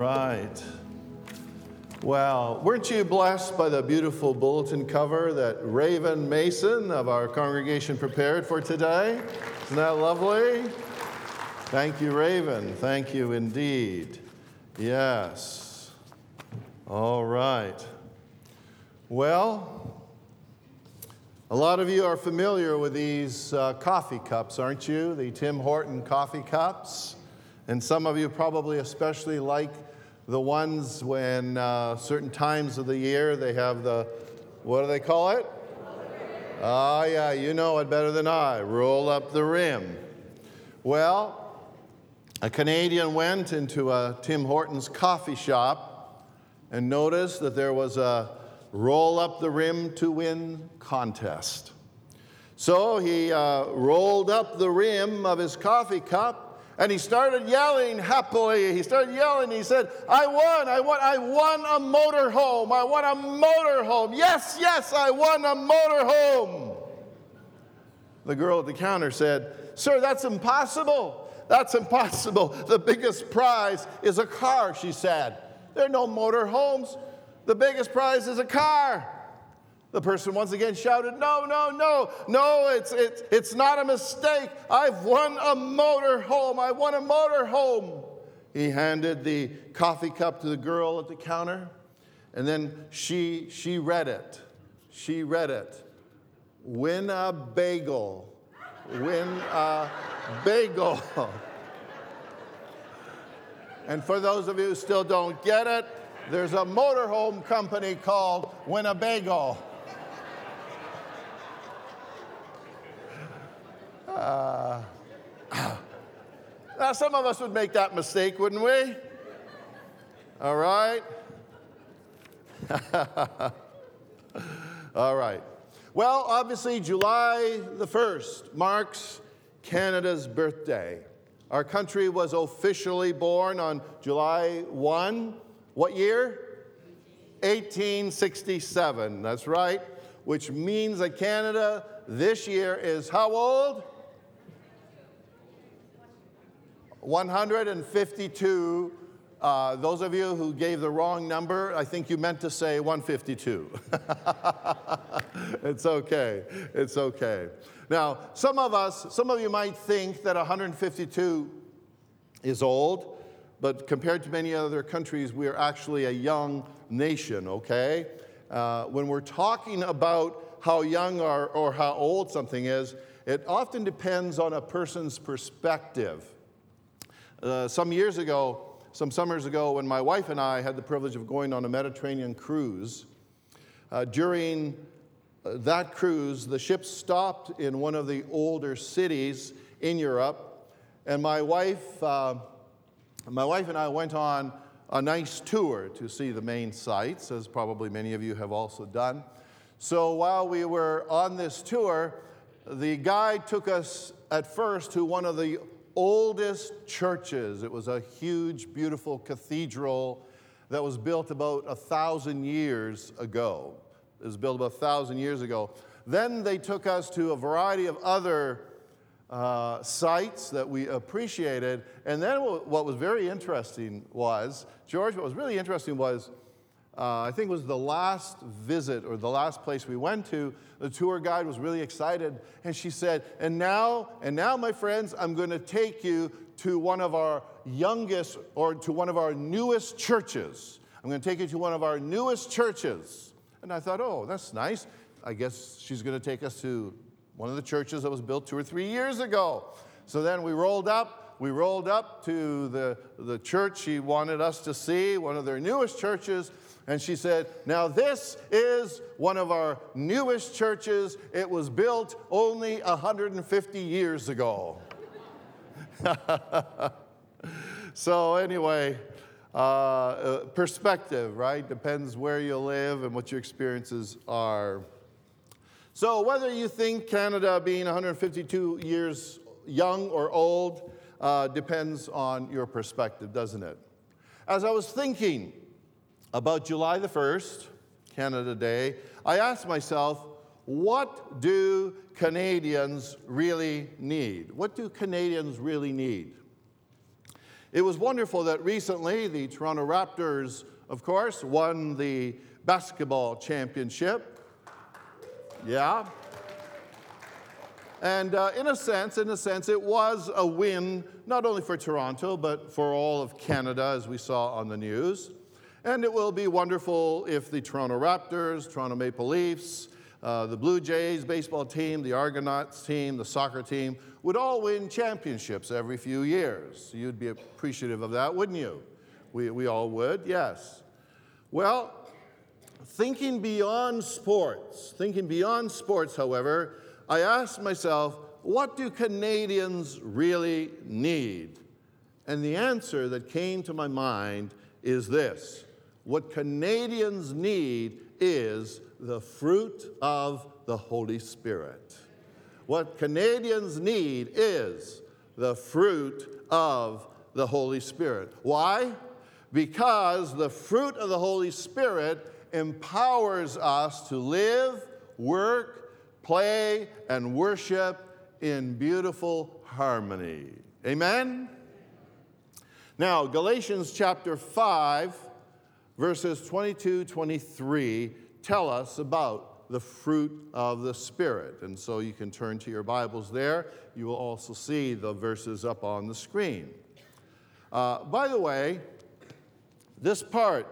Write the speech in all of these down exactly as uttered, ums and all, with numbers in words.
Right. Wow. Weren't you blessed by the beautiful bulletin cover that Raven Mason of our congregation prepared for today? Isn't that lovely? Thank you, Raven. Thank you indeed. Yes. All right. Well, a lot of you are familiar with these uh, coffee cups, aren't you? The Tim Horton coffee cups. And some of you probably especially like the ones when uh, certain times of the year they have the, what do they call it? Ah, oh, yeah, you know it better than I. Roll up the rim. Well, a Canadian went into a Tim Horton's coffee shop and noticed that there was a roll up the rim to win contest. So he uh, rolled up the rim of his coffee cup and he started yelling happily. He started yelling. He said, I won, I won, I won a motor home. I won a motor home. Yes, yes, I won a motor home. The girl at the counter said, Sir, that's impossible. That's impossible. The biggest prize is a car, she said. There are no motor homes. The biggest prize is a car. The person once again shouted, no, no, no, no, it's, it's, it's not a mistake. I've won a motor home. I won a motor home. He handed the coffee cup to the girl at the counter, and then she, she read it. She read it. Win a bagel. Win a bagel. And for those of you who still don't get it, there's a motorhome company called Win a Bagel. Uh, now, some of us would make that mistake, wouldn't we? All right. All right. Well, obviously, July the first marks Canada's birthday. Our country was officially born on July first. What year? eighteen sixty-seven. That's right. Which means that Canada this year is how old? one hundred fifty-two. Uh, those of you who gave the wrong number, I think you meant to say one fifty-two. It's okay. It's okay. Now, some of us, some of you might think that one hundred fifty-two is old, but compared to many other countries, we are actually a young nation, okay? Uh, when we're talking about how young or, or how old something is, it often depends on a person's perspective. Uh, some years ago, Some summers ago, when my wife and I had the privilege of going on a Mediterranean cruise, uh, during that cruise, the ship stopped in one of the older cities in Europe, and my wife, uh, my wife and I went on a nice tour to see the main sights, as probably many of you have also done. So while we were on this tour, the guide took us at first to one of the oldest churches. It was a huge, beautiful cathedral that was built about a thousand years ago. It was built about a thousand years ago. Then they took us to a variety of other uh, sites that we appreciated. And then what was very interesting was, George, what was really interesting was, uh, I think it was the last visit or the last place we went to, the tour guide was really excited, and she said, and now, and now, my friends, I'm going to take you to one of our youngest or to one of our newest churches. I'm going to take you to one of our newest churches. And I thought, oh, that's nice. I guess she's going to take us to one of the churches that was built two or three years ago. So then we rolled up. We rolled up to the, the church she wanted us to see, one of their newest churches, and she said, now this is one of our newest churches. It was built only one hundred fifty years ago. So anyway, uh, perspective, right? Depends where you live and what your experiences are. So whether you think Canada being one hundred fifty-two years young or old, Uh, depends on your perspective, doesn't it? As I was thinking about July the first, Canada Day, I asked myself, what do Canadians really need? What do Canadians really need? It was wonderful that recently the Toronto Raptors, of course, won the basketball championship. Yeah. And uh, in a sense, in a sense, it was a win not only for Toronto, but for all of Canada, as we saw on the news. And it will be wonderful if the Toronto Raptors, Toronto Maple Leafs, uh, the Blue Jays baseball team, the Argonauts team, the soccer team, would all win championships every few years. You'd be appreciative of that, wouldn't you? We, we all would, yes. Well, thinking beyond sports, thinking beyond sports, however, I asked myself, what do Canadians really need? And the answer that came to my mind is this. What Canadians need is the fruit of the Holy Spirit. What Canadians need is the fruit of the Holy Spirit. Why? Because the fruit of the Holy Spirit empowers us to live, work, play and worship in beautiful harmony. Amen? Now, Galatians chapter five, verses twenty-two, twenty-three, tell us about the fruit of the Spirit. And so you can turn to your Bibles there. You will also see the verses up on the screen. Uh, by the way, this part,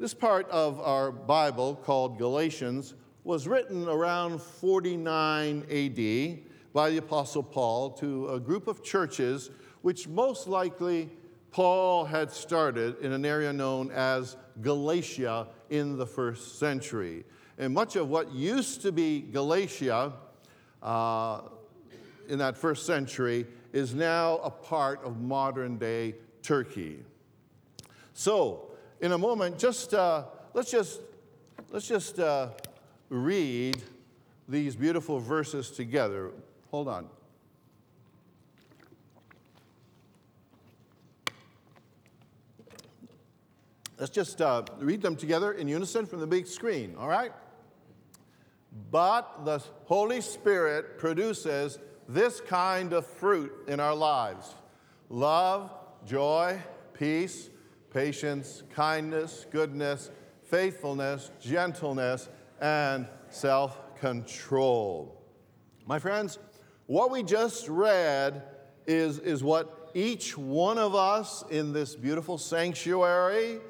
this part of our Bible called Galatians was written around forty-nine A D by the Apostle Paul to a group of churches which most likely Paul had started in an area known as Galatia in the first century. And much of what used to be Galatia uh, in that first century is now a part of modern-day Turkey. So, in a moment, just uh, let's just let's just. Uh, read these beautiful verses together. Hold on. Let's just uh, read them together in unison from the big screen, all right? But the Holy Spirit produces this kind of fruit in our lives: love, joy, peace, patience, kindness, goodness, faithfulness, gentleness, and self-control. My friends, what we just read is, is what each one of us in this beautiful sanctuary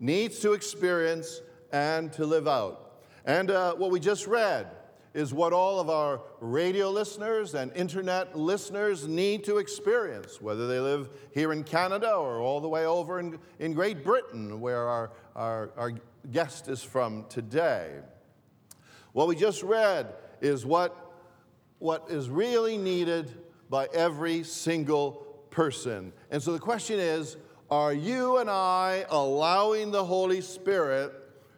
needs to experience and to live out. And uh, what we just read is what all of our radio listeners and internet listeners need to experience, whether they live here in Canada or all the way over in, in Great Britain, where our, our, our guest is from today. What we just read is what, what is really needed by every single person. And so the question is, are you and I allowing the Holy Spirit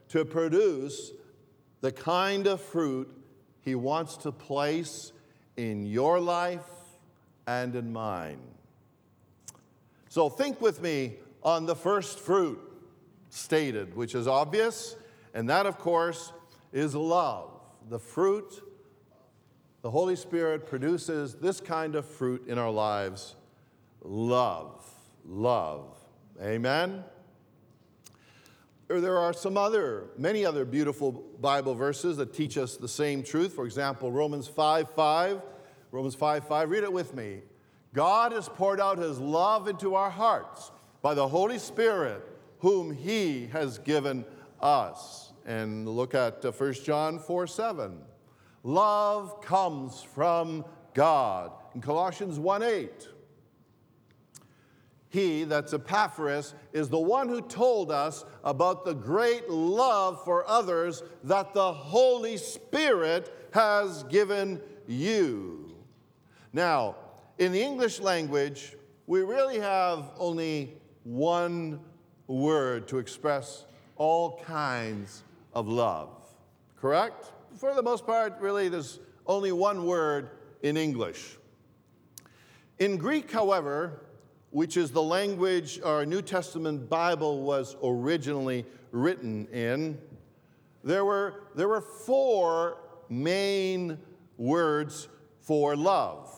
to produce the kind of fruit He wants to place in your life and in mine? So think with me on the first fruit stated, which is obvious, and that, of course, is love. The fruit, the Holy Spirit produces this kind of fruit in our lives. Love. Love. Amen? There are some other, many other beautiful Bible verses that teach us the same truth. For example, Romans five five. Romans five five. Read it with me. God has poured out His love into our hearts by the Holy Spirit, whom He has given us. And look at First John four seven. Love comes from God. In Colossians one eight. He, that's Epaphras, is the one who told us about the great love for others that the Holy Spirit has given you. Now, in the English language, we really have only one word to express all kinds of of love, correct? For the most part, really, there's only one word in English. In Greek, however, which is the language our New Testament Bible was originally written in, there were, there were four main words for love.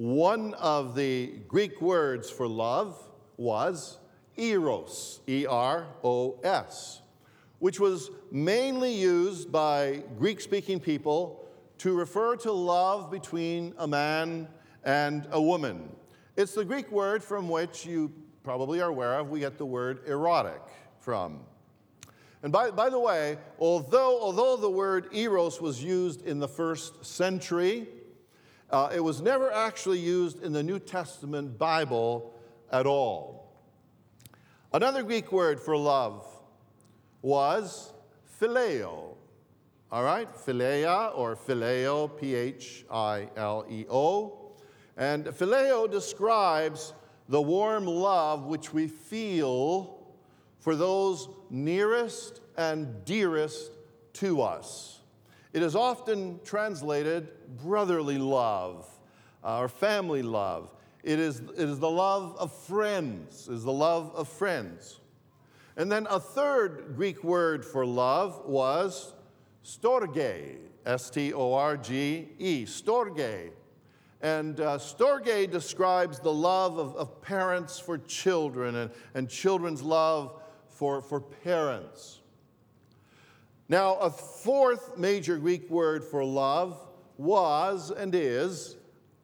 One of the Greek words for love was eros, E R O S, which was mainly used by Greek-speaking people to refer to love between a man and a woman. It's the Greek word from which you probably are aware of, we get the word erotic from. And by, by the way, although, although the word eros was used in the first century, uh, it was never actually used in the New Testament Bible at all. Another Greek word for love was phileo, all right? Phileia or phileo, P H I L E O. And phileo describes the warm love which we feel for those nearest and dearest to us. It is often translated brotherly love uh, or family love. It is, it is the love of friends, is the love of friends. And then a third Greek word for love was storge, S T O R G E, storge. And uh, storge describes the love of, of parents for children and, and children's love For, for parents. Now, a fourth major Greek word for love was and is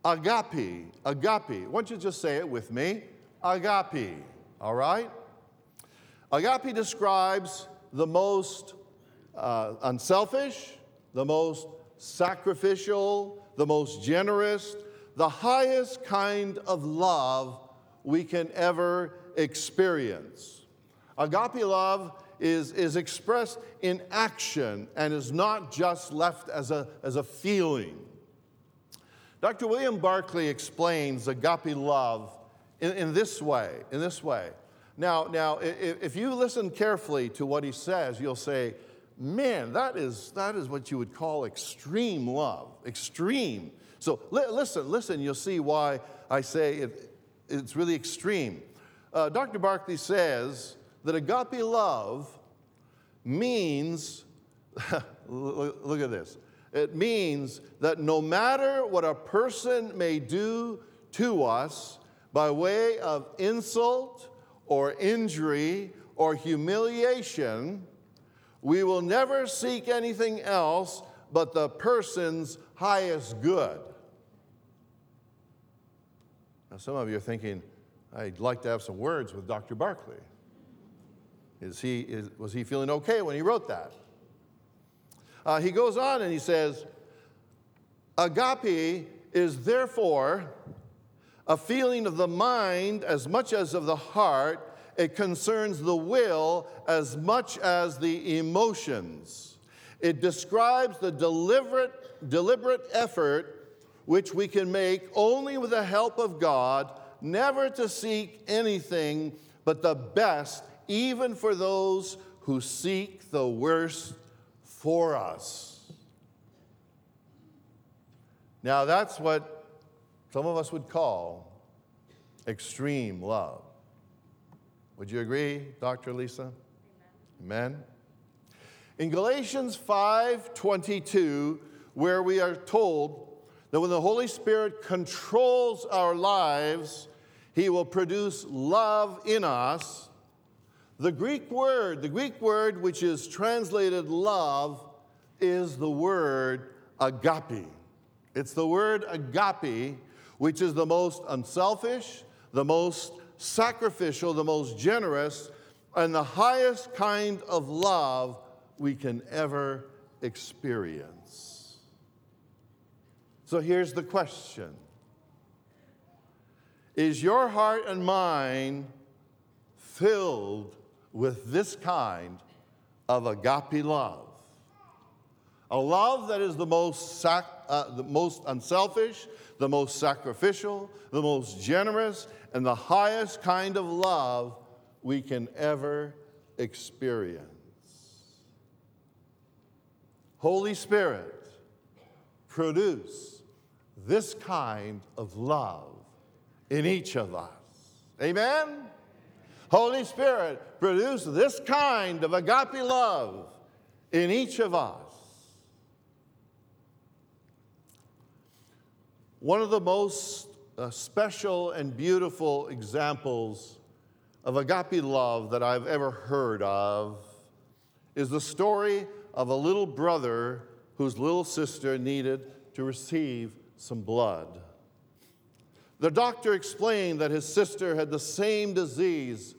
agape. Agape. Why don't you just say it with me? Agape. All right? Agape describes the most uh, unselfish, the most sacrificial, the most generous, the highest kind of love we can ever experience. Agape love is, is expressed in action and is not just left as a, as a feeling. Doctor William Barclay explains agape love in, in this way, in this way. Now, now, if, if you listen carefully to what he says, you'll say, man, that is, that is what you would call extreme love, extreme. So li- listen, listen, you'll see why I say it, it's really extreme. Uh, Doctor Barclay says that agape love means, look at this, it means that no matter what a person may do to us by way of insult or injury or humiliation, we will never seek anything else but the person's highest good. Now, some of you are thinking, I'd like to have some words with Doctor Barclay. Is he, is, was he feeling okay when he wrote that? Uh, he goes on and he says, agape is therefore a feeling of the mind as much as of the heart. It concerns the will as much as the emotions. It describes the deliberate, deliberate effort which we can make only with the help of God, never to seek anything but the best, even for those who seek the worst for us. Now, that's what some of us would call extreme love. Would you agree, Doctor Lisa? Amen. Amen. In Galatians five twenty-two, where we are told that when the Holy Spirit controls our lives, he will produce love in us. The Greek word, the Greek word which is translated love, is the word agape. It's the word agape, which is the most unselfish, the most sacrificial, the most generous, and the highest kind of love we can ever experience. So here's the question. Is your heart and mind filled with this kind of agape love? A love that is the most sac- uh, the most unselfish, the most sacrificial, the most generous, and the highest kind of love we can ever experience. Holy Spirit, produce this kind of love in each of us. Amen? Holy Spirit, produce this kind of agape love in each of us. One of the most uh, special and beautiful examples of agape love that I've ever heard of is the story of a little brother whose little sister needed to receive some blood. The doctor explained that his sister had the same disease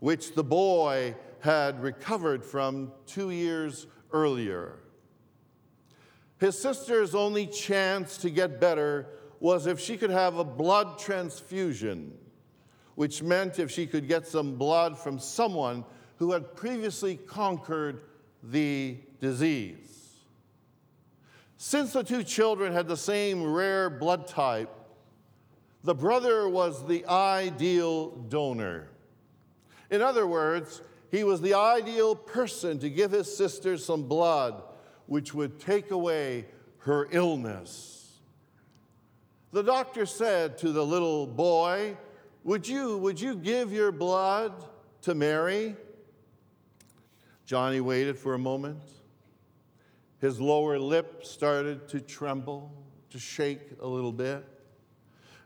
which the boy had recovered from two years earlier. His sister's only chance to get better was if she could have a blood transfusion, which meant if she could get some blood from someone who had previously conquered the disease. Since the two children had the same rare blood type, the brother was the ideal donor. In other words, he was the ideal person to give his sister some blood, which would take away her illness. The doctor said to the little boy, would you, would you give your blood to Mary? Johnny waited for a moment. His lower lip started to tremble, to shake a little bit.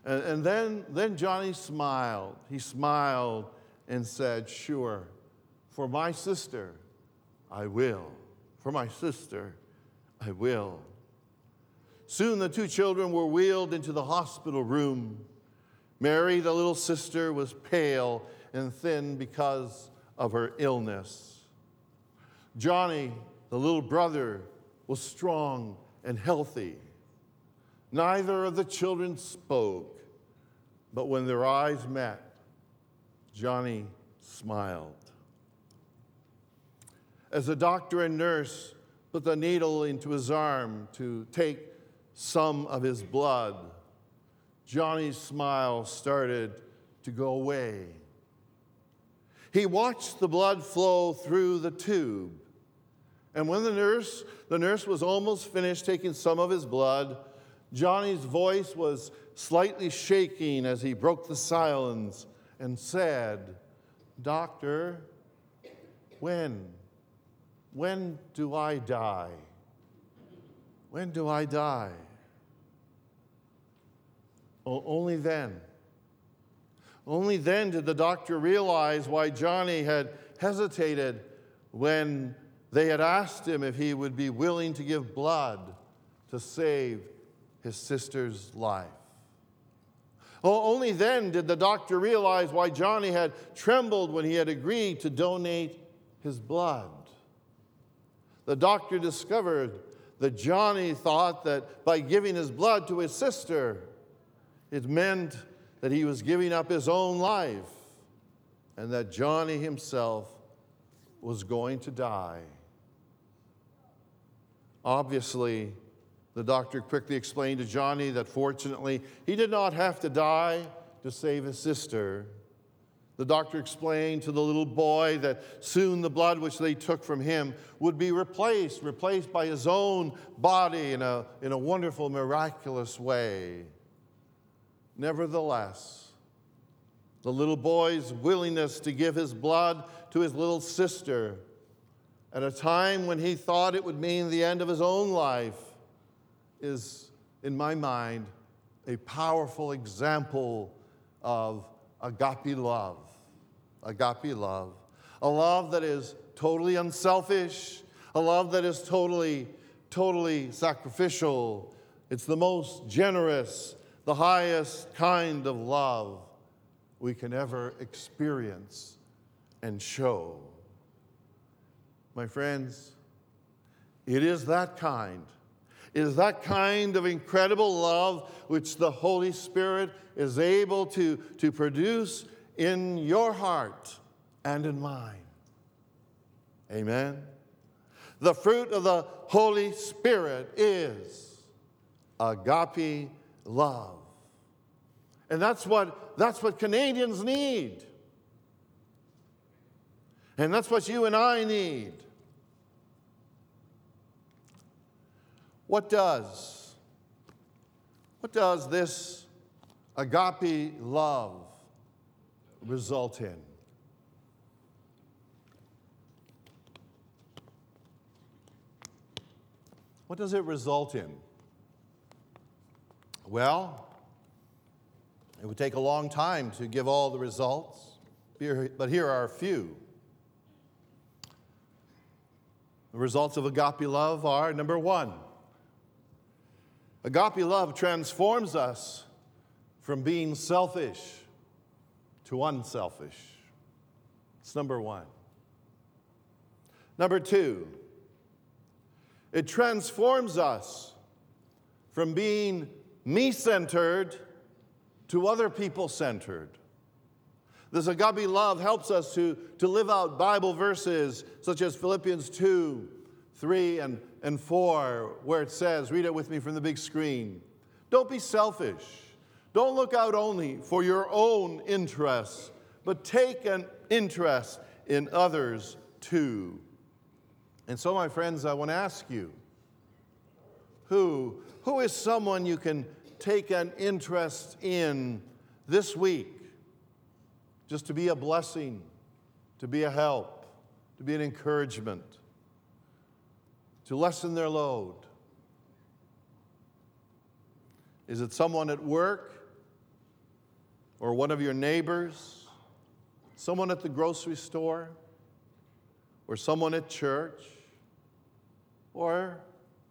And, and then, then Johnny smiled. He smiled and said, sure, for my sister, I will. For my sister, I will. Soon the two children were wheeled into the hospital room. Mary, the little sister, was pale and thin because of her illness. Johnny, the little brother, was strong and healthy. Neither of the children spoke, but when their eyes met, Johnny smiled. As the doctor and nurse put the needle into his arm to take some of his blood, Johnny's smile started to go away. He watched the blood flow through the tube, and when the nurse, the nurse was almost finished taking some of his blood, Johnny's voice was slightly shaking as he broke the silence and said, Doctor, when? When do I die? When do I die? Oh, only then. Only then did the doctor realize why Johnny had hesitated when they had asked him if he would be willing to give blood to save his sister's life. Oh, only then did the doctor realize why Johnny had trembled when he had agreed to donate his blood. The doctor discovered that Johnny thought that by giving his blood to his sister, it meant that he was giving up his own life and that Johnny himself was going to die. Obviously, the doctor quickly explained to Johnny that fortunately he did not have to die to save his sister. The doctor explained to the little boy that soon the blood which they took from him would be replaced, replaced by his own body in a, in a wonderful, miraculous way. Nevertheless, the little boy's willingness to give his blood to his little sister at a time when he thought it would mean the end of his own life is, in my mind, a powerful example of agape love, agape love, a love that is totally unselfish, a love that is totally, totally sacrificial. It's the most generous, the highest kind of love we can ever experience and show. My friends, it is that kind. It is that kind of incredible love which the Holy Spirit is able to, to produce in your heart and in mine. Amen? The fruit of the Holy Spirit is agape love. And that's what, that's what Canadians need. And that's what you and I need. What does, what does this agape love result in? What does it result in? Well, It would take a long time to give all the results, but here are a few. The results of agape love are, number one, agape love transforms us from being selfish to unselfish. It's number one. Number two, it transforms us from being me-centered to other people-centered. This agape love helps us to, to live out Bible verses such as Philippians two, three, and, and four, where it says, read it with me from the big screen, don't be selfish. Don't look out only for your own interests, but take an interest in others too. And so, my friends, I want to ask you, who, who is someone you can take an interest in this week, just to be a blessing, to be a help, to be an encouragement, to lessen their load? Is it someone at work or one of your neighbors, someone at the grocery store or someone at church, or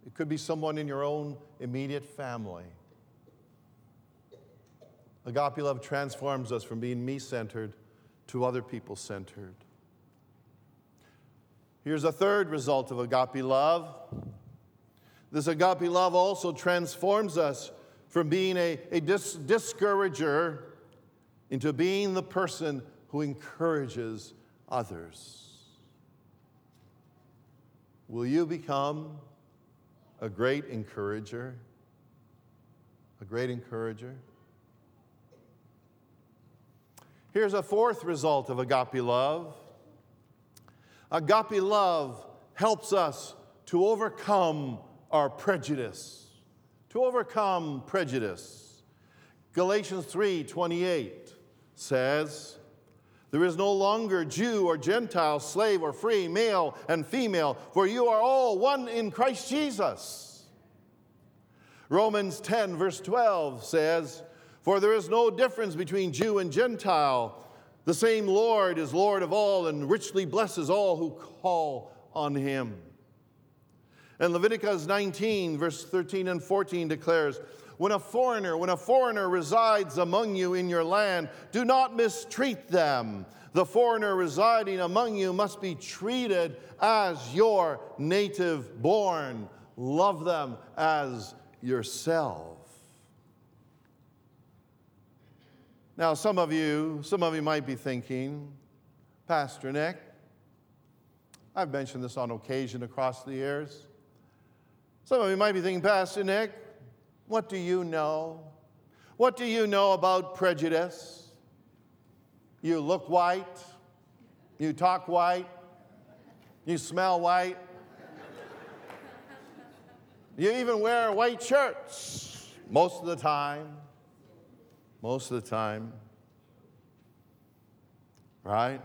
it could be someone in your own immediate family? Agape love transforms us from being me-centered to other people-centered. Here's a third result of agape love. This agape love also transforms us from being a, a dis- discourager into being the person who encourages others. Will you become a great encourager? A great encourager? Here's a fourth result of agape love. Agape love helps us to overcome our prejudice. To overcome prejudice. Galatians three twenty-eight says, there is no longer Jew or Gentile, slave or free, male and female, for you are all one in Christ Jesus. Romans ten verse twelve says, for there is no difference between Jew and Gentile. The same Lord is Lord of all and richly blesses all who call on him. And Leviticus nineteen, verse thirteen and fourteen declares, when a foreigner, when a foreigner resides among you in your land, do not mistreat them. The foreigner residing among you must be treated as your native born. Love them as yourself. Now, some of you, some of you might be thinking, Pastor Nick, I've mentioned this on occasion across the years. Some of you might be thinking, Pastor Nick, what do you know? What do you know about prejudice? You look white, you talk white, you smell white, you even wear white shirts most of the time. Most of the time, right?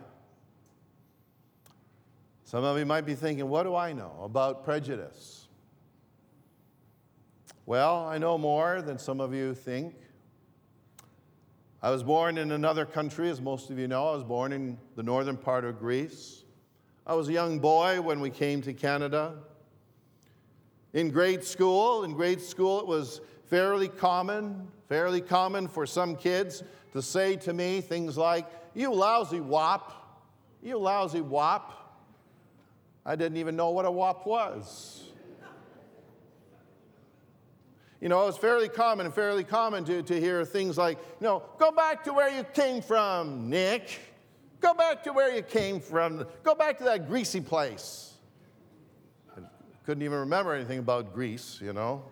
Some of you might be thinking, what do I know about prejudice? Well, I know more than some of you think. I was born in another country, as most of you know. I was born in the northern part of Greece. I was a young boy when we came to Canada. In grade school, in grade school, it was fairly common, fairly common for some kids to say to me things like, you lousy wop, you lousy wop. I didn't even know what a wop was. You know, it was fairly common, fairly common to, to hear things like, you know, go back to where you came from, Nick. Go back to where you came from. Go back to that greasy place. I couldn't even remember anything about Greece, you know.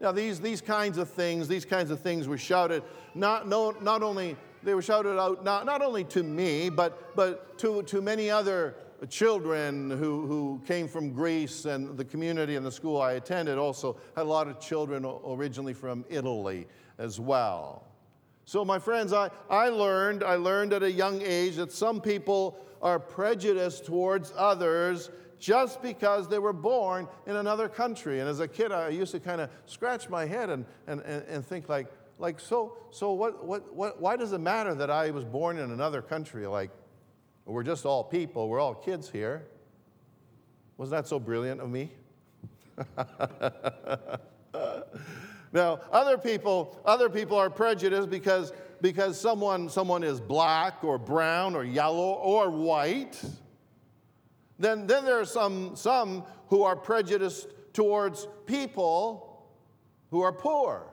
Now, these, these kinds of things, these kinds of things were shouted, not, no, not only, they were shouted out not, not only to me, but, but to, to many other children who, who came from Greece, and the community and the school I attended also had a lot of children originally from Italy as well. So, my friends, I, I learned, I learned at a young age that some people are prejudiced towards others just because they were born in another country. And as a kid, I used to kind of scratch my head and, and, and think like, like, so, so what, what, what, why does it matter that I was born in another country? Like, we're just all people. We're all kids here. Wasn't that so brilliant of me? Now, other people, other people are prejudiced because, because someone, someone is black or brown or yellow or white. Then, then there are some, some who are prejudiced towards people who are poor.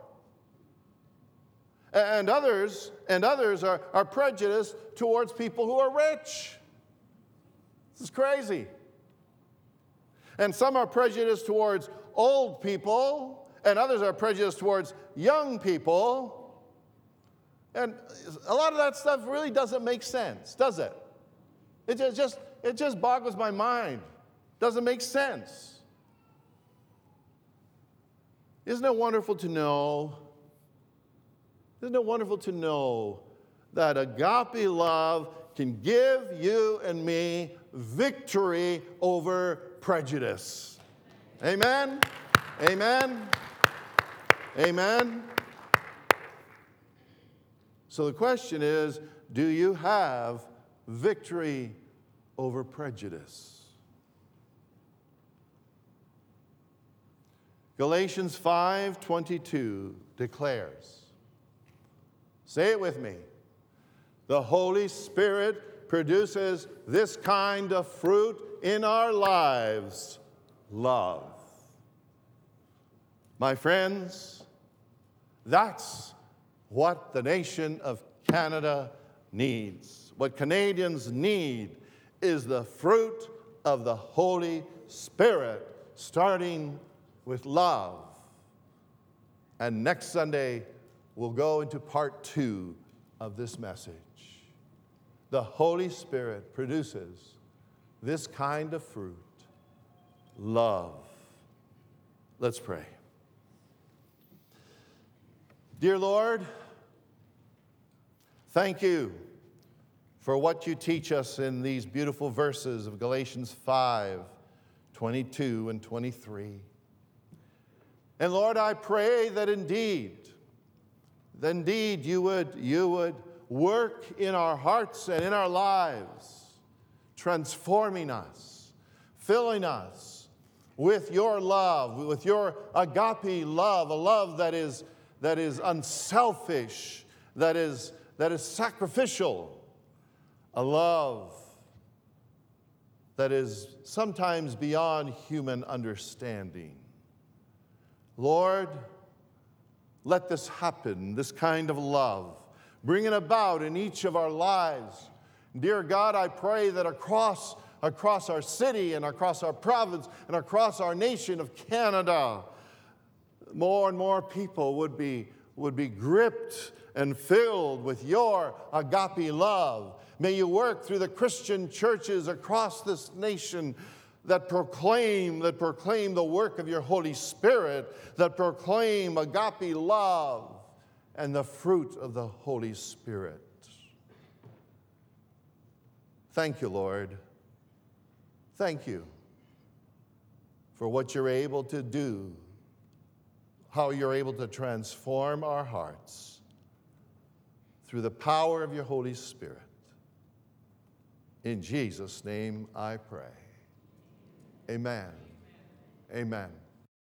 And others, and others are, are prejudiced towards people who are rich. This is crazy. And some are prejudiced towards old people, and others are prejudiced towards young people. And a lot of that stuff really doesn't make sense, does it? It just, it just boggles my mind. Doesn't make sense. Isn't it wonderful to know? Isn't it wonderful to know that agape love can give you and me victory over prejudice? Amen? Amen? Amen? So the question is, do you have victory over prejudice? Galatians five twenty-two declares, say it with me, the Holy Spirit produces this kind of fruit in our lives, love. My friends, that's what the nation of Canada needs. What Canadians need is the fruit of the Holy Spirit, starting with love. And next Sunday, we'll go into part two of this message. The Holy Spirit produces this kind of fruit, love. Let's pray. Dear Lord, thank you for what you teach us in these beautiful verses of Galatians five twenty-two and twenty-three. And Lord, I pray that indeed, that indeed you would, you would work in our hearts and in our lives, transforming us, filling us with your love, with your agape love, a love that is that is unselfish, that is, that is sacrificial, a love that is sometimes beyond human understanding. Lord, let this happen, this kind of love. Bring it about in each of our lives. Dear God, I pray that across, across our city and across our province and across our nation of Canada, more and more people would be, would be gripped and filled with your agape love. May you work through the Christian churches across this nation that proclaim, that proclaim the work of your Holy Spirit, that proclaim agape love and the fruit of the Holy Spirit. Thank you, Lord. Thank you for what you're able to do, how you're able to transform our hearts through the power of your Holy Spirit. In Jesus' name I pray. Amen. Amen. Amen.